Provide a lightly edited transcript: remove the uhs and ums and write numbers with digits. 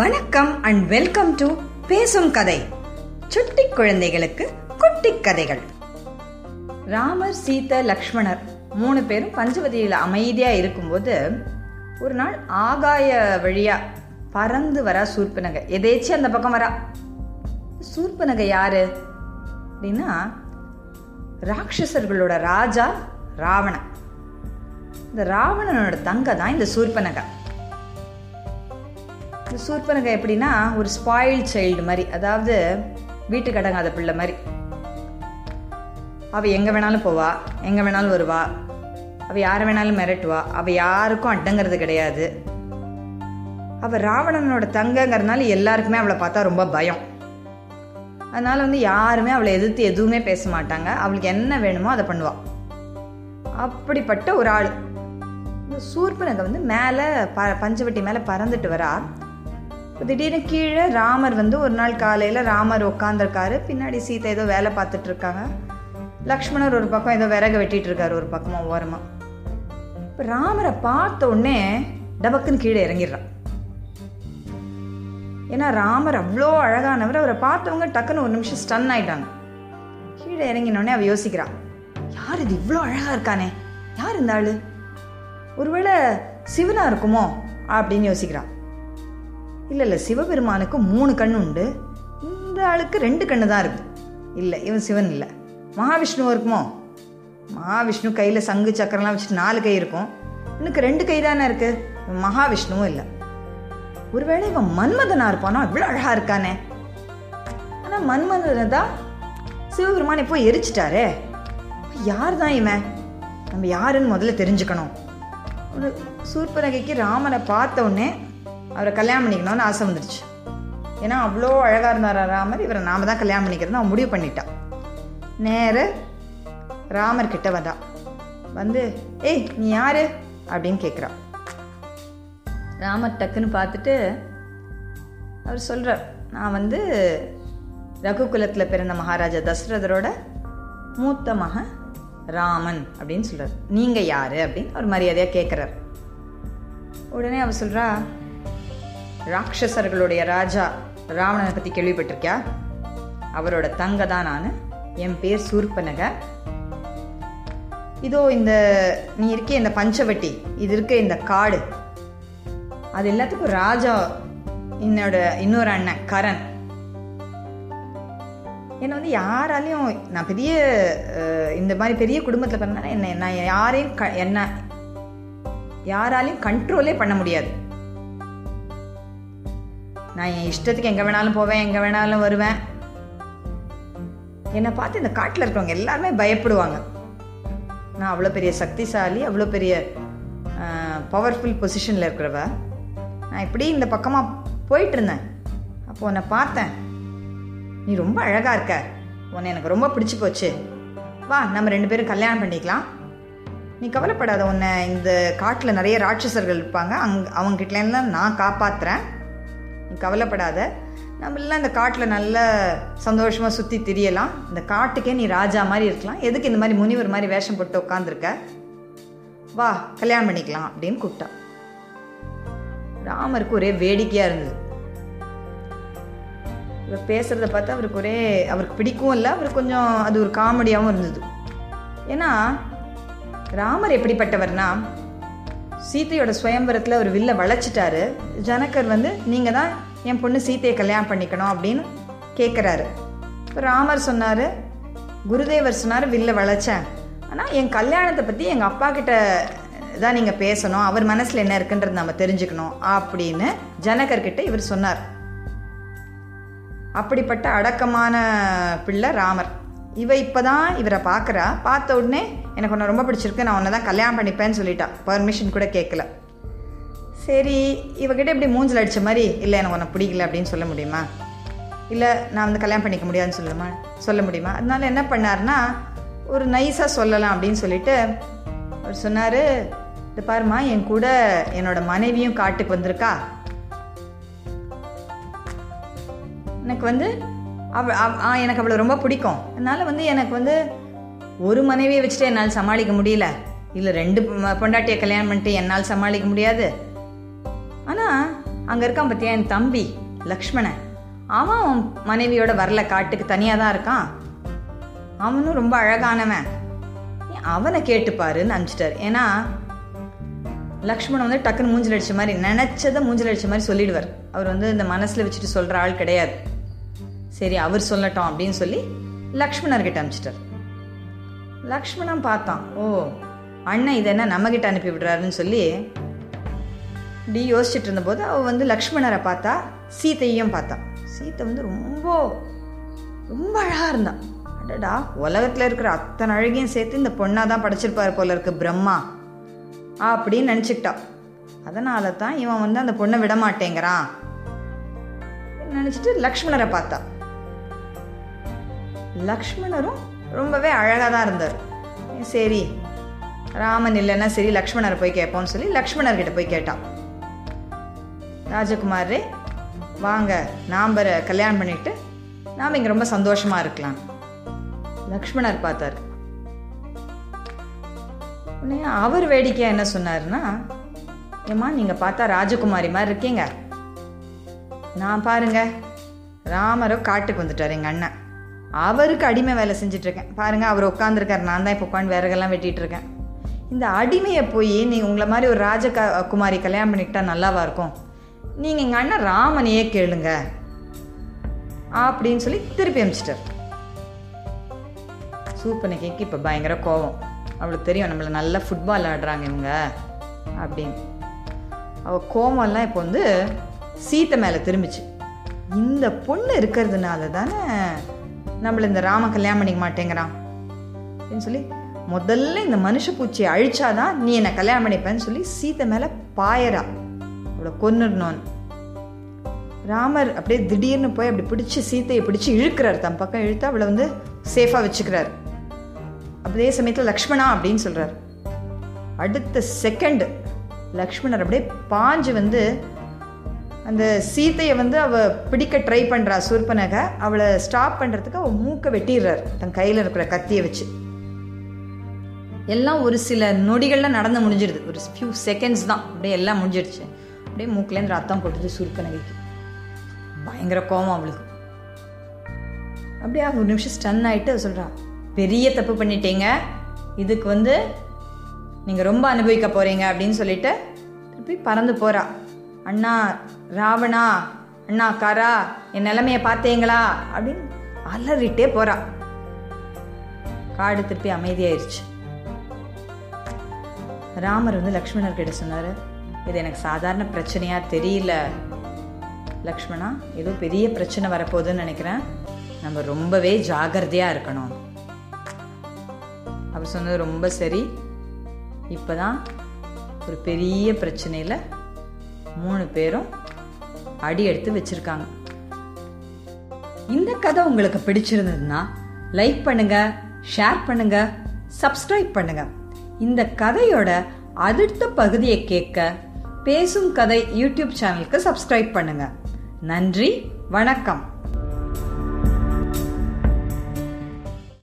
வணக்கம் and welcome to பேசும் கதை. சுட்டி குழந்தைகளுக்கு குட்டி கதைகள். ராமர், சீத, லக்ஷ்மணர் 3 பேரும் பஞ்சவதியில் அமைதியா இருக்கும்போது ஒரு நாள் ஆகாய வழியா பறந்து வரா சூர்பனகை. எதேச்சும் அந்த பக்கம் வரா. சூர்பனகை யாரு அப்படின்னா ராட்சசர்களோட ராஜா ராவணன். இந்த ராவணனோட தங்க தான் இந்த சூர்பனகை. இந்த சூர்பனகை எப்படின்னா ஒரு ஸ்பாயில் சைல்டு மாதிரி, அதாவது வீட்டுக்கு அடங்காத பிள்ளை மாதிரி. அவள் எங்கே வேணாலும் போவா, எங்கே வேணாலும் வருவா, அவள் யாரை வேணாலும் மிரட்டுவா, அவள் யாருக்கும் அடங்கிறது கிடையாது. அவள் ராவணனோட தங்கங்கிறதுனால எல்லாருக்குமே அவளை பார்த்தா ரொம்ப பயம். அதனால் யாருமே அவளை எதிர்த்து எதுவுமே பேச மாட்டாங்க. அவளுக்கு என்ன வேணுமோ அதை பண்ணுவாள். அப்படிப்பட்ட ஒரு ஆள் சூர்பனகை மேலே பஞ்சவட்டி மேலே பறந்துட்டு வரா. திடீர்னு கீழே ராமர் ஒரு நாள் காலையில் ராமர் உட்காந்துருக்காரு. பின்னாடி சீதை ஏதோ வேலை பார்த்துட்டு இருக்காங்க. லக்ஷ்மணர் ஒரு பக்கம் ஏதோ விறகு வெட்டிட்டு இருக்காரு ஒரு பக்கமாக ஓரமாக. இப்போ ராமரை பார்த்த உடனே டபக்குன்னு கீழே இறங்கிடுறான். ஏன்னா ராமர் அவ்வளோ அழகானவர். அவரை பார்த்தவங்க டக்குன்னு ஒரு நிமிஷம் ஸ்டன் ஆகிட்டாங்க. கீழே இறங்கினோடனே அவள் யோசிக்கிறான், யார் இது இவ்வளோ அழகாக இருக்கானே, யார் இந்த ஆள், ஒருவேளை சிவனா இருக்குமோ அப்படின்னு யோசிக்கிறான். இல்லை சிவபெருமானுக்கு 3 கண் உண்டு, இந்த ஆளுக்கு 2 கண்ணு தான் இருக்கு, இல்லை இவன் சிவன் இல்லை. மகாவிஷ்ணு இருக்குமோ, மகாவிஷ்ணு கையில் சங்கு சக்கரம்லாம் வச்சுட்டு 4 கை இருக்கும், இன்னுக்கு 2 கை தானே இருக்கு, மகாவிஷ்ணுவும் இல்லை. ஒருவேளை இவன் மன்மதனா இருப்பானோ, இவ்வளோ அழகா இருக்கானே. ஆனால் மன்மதனை தான் சிவபெருமானை போய் எரிச்சிட்டாரே, யார் தான் இவன், நம்ம யாருன்னு முதல்ல தெரிஞ்சுக்கணும். ஒரு சூர்பனகைக்கு ராமனை பார்த்த உடனே அவரை கல்யாணம் பண்ணிக்கணும்னு ஆசை வந்துடுச்சு. ஏன்னா அவ்வளோ அழகாக இருந்தாரா ராமர், இவரை நாம தான் கல்யாணம் பண்ணிக்கிறதுன்னு அவன் முடிவு பண்ணிட்டான். நேர ராமர்கிட்ட வந்தா வந்து, ஏய் நீ யாரு அப்படின்னு கேட்குறான். ராமர் டக்குன்னு பார்த்துட்டு அவர் சொல்கிறார், நான் ரகு குலத்தில் பிறந்த மகாராஜா தசரதரோட மூத்த மகன் ராமன் அப்படின்னு சொல்கிறார். நீங்கள் யார் அப்படின்னு அவர் மரியாதையாக கேட்குறார். உடனே அவர் சொல்கிறா, ராட்சசர்களுடைய ராஜா ராவணனை பற்றி கேள்விப்பட்டிருக்கியா, அவரோட தங்க தான் நான், என் பேர் சூர்பனகை, இதோ இந்த நீ இருக்க இந்த பஞ்சவட்டி, இது இருக்க இந்த காடு, அது எல்லாத்துக்கும் ராஜா என்னோட இன்னொரு அண்ணன் கரன். என்னை யாராலையும் நான் பெரிய இந்த மாதிரி பெரிய குடும்பத்தில் பிறந்தேன்னா நான் யாரையும் யாராலையும் கண்ட்ரோலே பண்ண முடியாது. நான் என் இஷ்டத்துக்கு எங்கே வேணாலும் போவேன், எங்கே வேணாலும் வருவேன். என்னை பார்த்து இந்த காட்டில் இருக்கிறவங்க எல்லாருமே பயப்படுவாங்க. நான் அவ்வளோ பெரிய சக்திசாலி, அவ்வளோ பெரிய பவர்ஃபுல் பொசிஷனில் இருக்கிறவ. நான் இப்படி இந்த பக்கமாக போயிட்டு இருந்தேன், அப்போ உன்னை பார்த்தேன், நீ ரொம்ப அழகாக இருக்க, உன்னை எனக்கு ரொம்ப பிடிச்சி போச்சு, வா நம்ம 2 பேரும் கல்யாணம் பண்ணிக்கலாம், நீ கவலைப்படாத, உன்னை இந்த காட்டில் நிறைய ராட்சசர்கள் இருப்பாங்க, அவங்ககிட்டலாம் நான் காப்பாற்றுறேன், நீ கவலைப்படாத, நம்மளாம் இந்த காட்டில் நல்ல சந்தோஷமாக சுற்றி திரியலாம், இந்த காட்டுக்கே நீ ராஜா மாதிரி இருக்கலாம், எதுக்கு இந்த மாதிரி முனிவர் மாதிரி வேஷம் போட்டு உட்காந்துருக்க, வா கல்யாணம் பண்ணிக்கலாம் அப்படின்னு கூப்பிட்டா. ராமருக்கு ஒரே வேடிக்கையாக இருந்தது. இவர் பேசுகிறத பார்த்தா அவருக்கு பிடிக்கும் இல்லை, அவர் கொஞ்சம் அது ஒரு காமெடியாகவும் இருந்தது. ஏன்னா ராமர் எப்படிப்பட்டவர்னா, சீத்தையோட சுயம்பரத்தில் ஒரு வில்லை வளைச்சிட்டாரு. ஜனகர் நீங்கள் தான் என் பொண்ணு சீத்தையை கல்யாணம் பண்ணிக்கணும் அப்படின்னு கேட்குறாரு. இப்போ ராமர் சொன்னார், குருதேவர் சொன்னார், வில்லை வளைச்சேன், ஆனால் என் கல்யாணத்தை பற்றி எங்கள் அப்பா கிட்ட தான் நீங்கள் பேசணும், அவர் மனசில் என்ன இருக்குன்றது நம்ம தெரிஞ்சுக்கணும் அப்படின்னு ஜனகர்கிட்ட இவர் சொன்னார். அப்படிப்பட்ட அடக்கமான பிள்ளை ராமர். இப்போதான் இவரை பார்க்குறா. பார்த்த உடனே எனக்கு உன்னை ரொம்ப பிடிச்சிருக்கு, நான் உன்னை தான் கல்யாணம் பண்ணிப்பேன்னு சொல்லிட்டா. பர்மிஷன் கூட கேட்கல. சரி இவகிட்ட இப்படி மூஞ்சில் அடித்த மாதிரி, இல்லை எனக்கு உன்னை பிடிக்கல அப்படின்னு சொல்ல முடியுமா, இல்லை நான் கல்யாணம் பண்ணிக்க முடியாதுன்னு சொல்ல முடியுமா? அதனால என்ன பண்ணார்னா ஒரு நைஸாக சொல்லலாம் அப்படின்னு சொல்லிட்டு அவர் சொன்னார், இது பாருமா என் கூட என்னோட மனைவியும் காட்டுக்கு வந்திருக்கா, எனக்கு எனக்கு அவ்வளோ ரொம்ப பிடிக்கும், அதனால் எனக்கு ஒரு மனைவியை வச்சுட்டு என்னால் சமாளிக்க முடியல, இல்லை 2 பொண்டாட்டியை கல்யாணம் பண்ணிட்டு என்னால் சமாளிக்க முடியாது, ஆனால் அங்கே இருக்கான் பார்த்தியா என் தம்பி லக்ஷ்மணன், அவன் அவன் மனைவியோட வரல, காட்டுக்கு தனியாக தான் இருக்கான், அவனும் ரொம்ப அழகானவன், அவனை கேட்டுப்பாருன்னு அனுப்பிச்சிட்டாரு. ஏன்னா லக்ஷ்மணன் வந்து டக்குன்னு மூஞ்சில் அடித்த மாதிரி நினச்சதை மூஞ்சில் அடித்த மாதிரி சொல்லிடுவார். அவர் வந்து இந்த மனசில் வச்சுட்டு சொல்கிற ஆள் கிடையாது. சரி அவர் சொல்லட்டும் அப்படின்னு சொல்லி லக்ஷ்மணர்கிட்ட அனுப்பிச்சிட்டார். லக்ஷ்மணன் பார்த்தான், ஓ அண்ணன் இதை என்ன நம்மகிட்ட அனுப்பி விடுறாருன்னு சொல்லி இப்படி யோசிச்சுட்டு இருந்தபோது அவள் வந்து லக்ஷ்மணரை பார்த்தா, சீத்தையும் பார்த்தா. சீத்தை வந்து ரொம்ப ரொம்ப அழகாக இருந்தான். அடடா, உலகத்தில் இருக்கிற அத்தனை அழகையும் சேர்த்து இந்த பொண்ணாக தான் படைச்சிருப்பார் போல இருக்கு பிரம்மா அப்படின்னு நினச்சிக்கிட்டா. அதனால தான் இவன் வந்து அந்த பொண்ணை விடமாட்டேங்கிறான் நினச்சிட்டு லக்ஷ்மணரை பார்த்தா. லக்ஷ்மணரும் ரொம்பவே அழகாக தான் இருந்தார். சரி ராமன் இல்லைன்னா சரி லக்ஷ்மணரை போய் கேட்போம்னு சொல்லி லக்ஷ்மணர்கிட்ட போய் கேட்டான். ராஜகுமாரே வாங்க, நாம் கல்யாணம் பண்ணிட்டு நாம் இங்கே ரொம்ப சந்தோஷமாக இருக்கலாம். லக்ஷ்மணர் பார்த்தார். உடனே அவர் வேடிக்கையாக என்ன சொன்னார்னா, ஏம்மா நீங்கள் பார்த்தா ராஜகுமாரி மாதிரி இருக்கீங்க, நான் பாருங்க ராமரும் காட்டுக்கு வந்துட்டார், எங்கள் அண்ணன் அவருக்கு அடிமை வேலை செஞ்சிட்ருக்கேன் பாருங்க, அவர் உட்காந்துருக்கார், நான் தான் இப்போ உட்காந்து விறகெல்லாம் வெட்டிகிட்ருக்கேன். இந்த அடிமையை போய் நீங்கள் உங்களை மாதிரி ஒரு ராஜகுமாரி கல்யாணம் பண்ணிக்கிட்டா நல்லாவா இருக்கும், நீங்கள் எங்கள் அண்ணன் ராமனையே கேளுங்க அப்படின்னு சொல்லி திருப்பி அனுப்பிச்சிட்டார். சூப்பனக்கைக்கு இப்போ பயங்கர கோபம். அவளுக்கு தெரியும் நம்மளை நல்லா ஃபுட்பால் ஆடுறாங்க இவங்க அப்படின்னு. அவள் கோபம்லாம் இப்போ வந்து சீத்தை மேலே திரும்பிச்சு. இந்த பொண்ணு இருக்கிறதுனால தானே நம்மளை இந்த ராம கல்யாணம் பண்ணிக்க மாட்டேங்கிறான் அப்படின்னு சொல்லி, முதல்ல இந்த மனுஷ பூச்சியை அழிச்சாதான் நீ என்னை கல்யாணம் பண்ணிப்பேன்னு சொல்லி சீத்தை மேலே பாயறா, அவளை கொன்னுடணும்னு. ராமர் அப்படியே திடீர்னு போய் அப்படி பிடிச்சி சீத்தையை பிடிச்சி இழுக்கிறார், தன் பக்கம் இழுத்து அவளை வந்து சேஃபாக வச்சுக்கிறார். அதே சமயத்தில் லக்ஷ்மணா அப்படின்னு சொல்கிறார். அடுத்த செகண்ட் லக்ஷ்மணர் அப்படியே பாஞ்சு வந்து அந்த சீத்தையை வந்து அவள் பிடிக்க ட்ரை பண்ணுறா சூர்பனகா, அவளை ஸ்டாப் பண்ணுறதுக்கு அவள் மூக்கை வெட்டிடுறார் தன் கையில் இருக்கிற கத்தியை வச்சு. எல்லாம் ஒரு சில நொடிகளில் நடந்து முடிஞ்சிடுது, ஒரு ஃபியூ செகண்ட்ஸ் தான், அப்படியே எல்லாம் முடிஞ்சிடுச்சு. அப்படியே மூக்கிலேருந்து ரத்தம் போட்டுது சூர்பனகைக்கு. பயங்கர கோபம் அவளுக்கு. அப்படியே ஒரு நிமிஷம் ஸ்டன் ஆகிட்டு சொல்கிறா, பெரிய தப்பு பண்ணிட்டீங்க, இதுக்கு வந்து நீங்கள் ரொம்ப அனுபவிக்க போகிறீங்க அப்படின்னு சொல்லிட்டு திருப்பி பறந்து போகிறா. அண்ணா ராவணா, அண்ணா காரா, என் நிலைமையை பார்த்தீங்களா அப்படின்னு அலறிட்டே போகிறா. காடு திருப்பி அமைதியாயிருச்சு. ராமர் வந்து லக்ஷ்மணர் கிட்ட சொன்னார், இது எனக்கு சாதாரண பிரச்சனையாக தெரியல லக்ஷ்மணா, ஏதோ பெரிய பிரச்சனை வரப்போகுதுன்னு நினைக்கிறேன், நம்ம ரொம்பவே ஜாகிரதையாக இருக்கணும். அவர் சொன்னது ரொம்ப சரி. இப்போ தான் ஒரு பெரிய பிரச்சனையில் 3 பேரும் அடி எடுத்து வச்சுருக்காங்க. இந்த கதை உங்களுக்கு பிடிச்சிருந்ததுன்னா லைக் பண்ணுங்கள், ஷேர் பண்ணுங்கள், சப்ஸ்கிரைப் பண்ணுங்கள். இந்த கதையோட அடுத்த பகுதியை கேட்க பேசும் கதை யூடியூப் சேனலுக்கு சப்ஸ்கிரைப் பண்ணுங்க. நன்றி, வணக்கம்.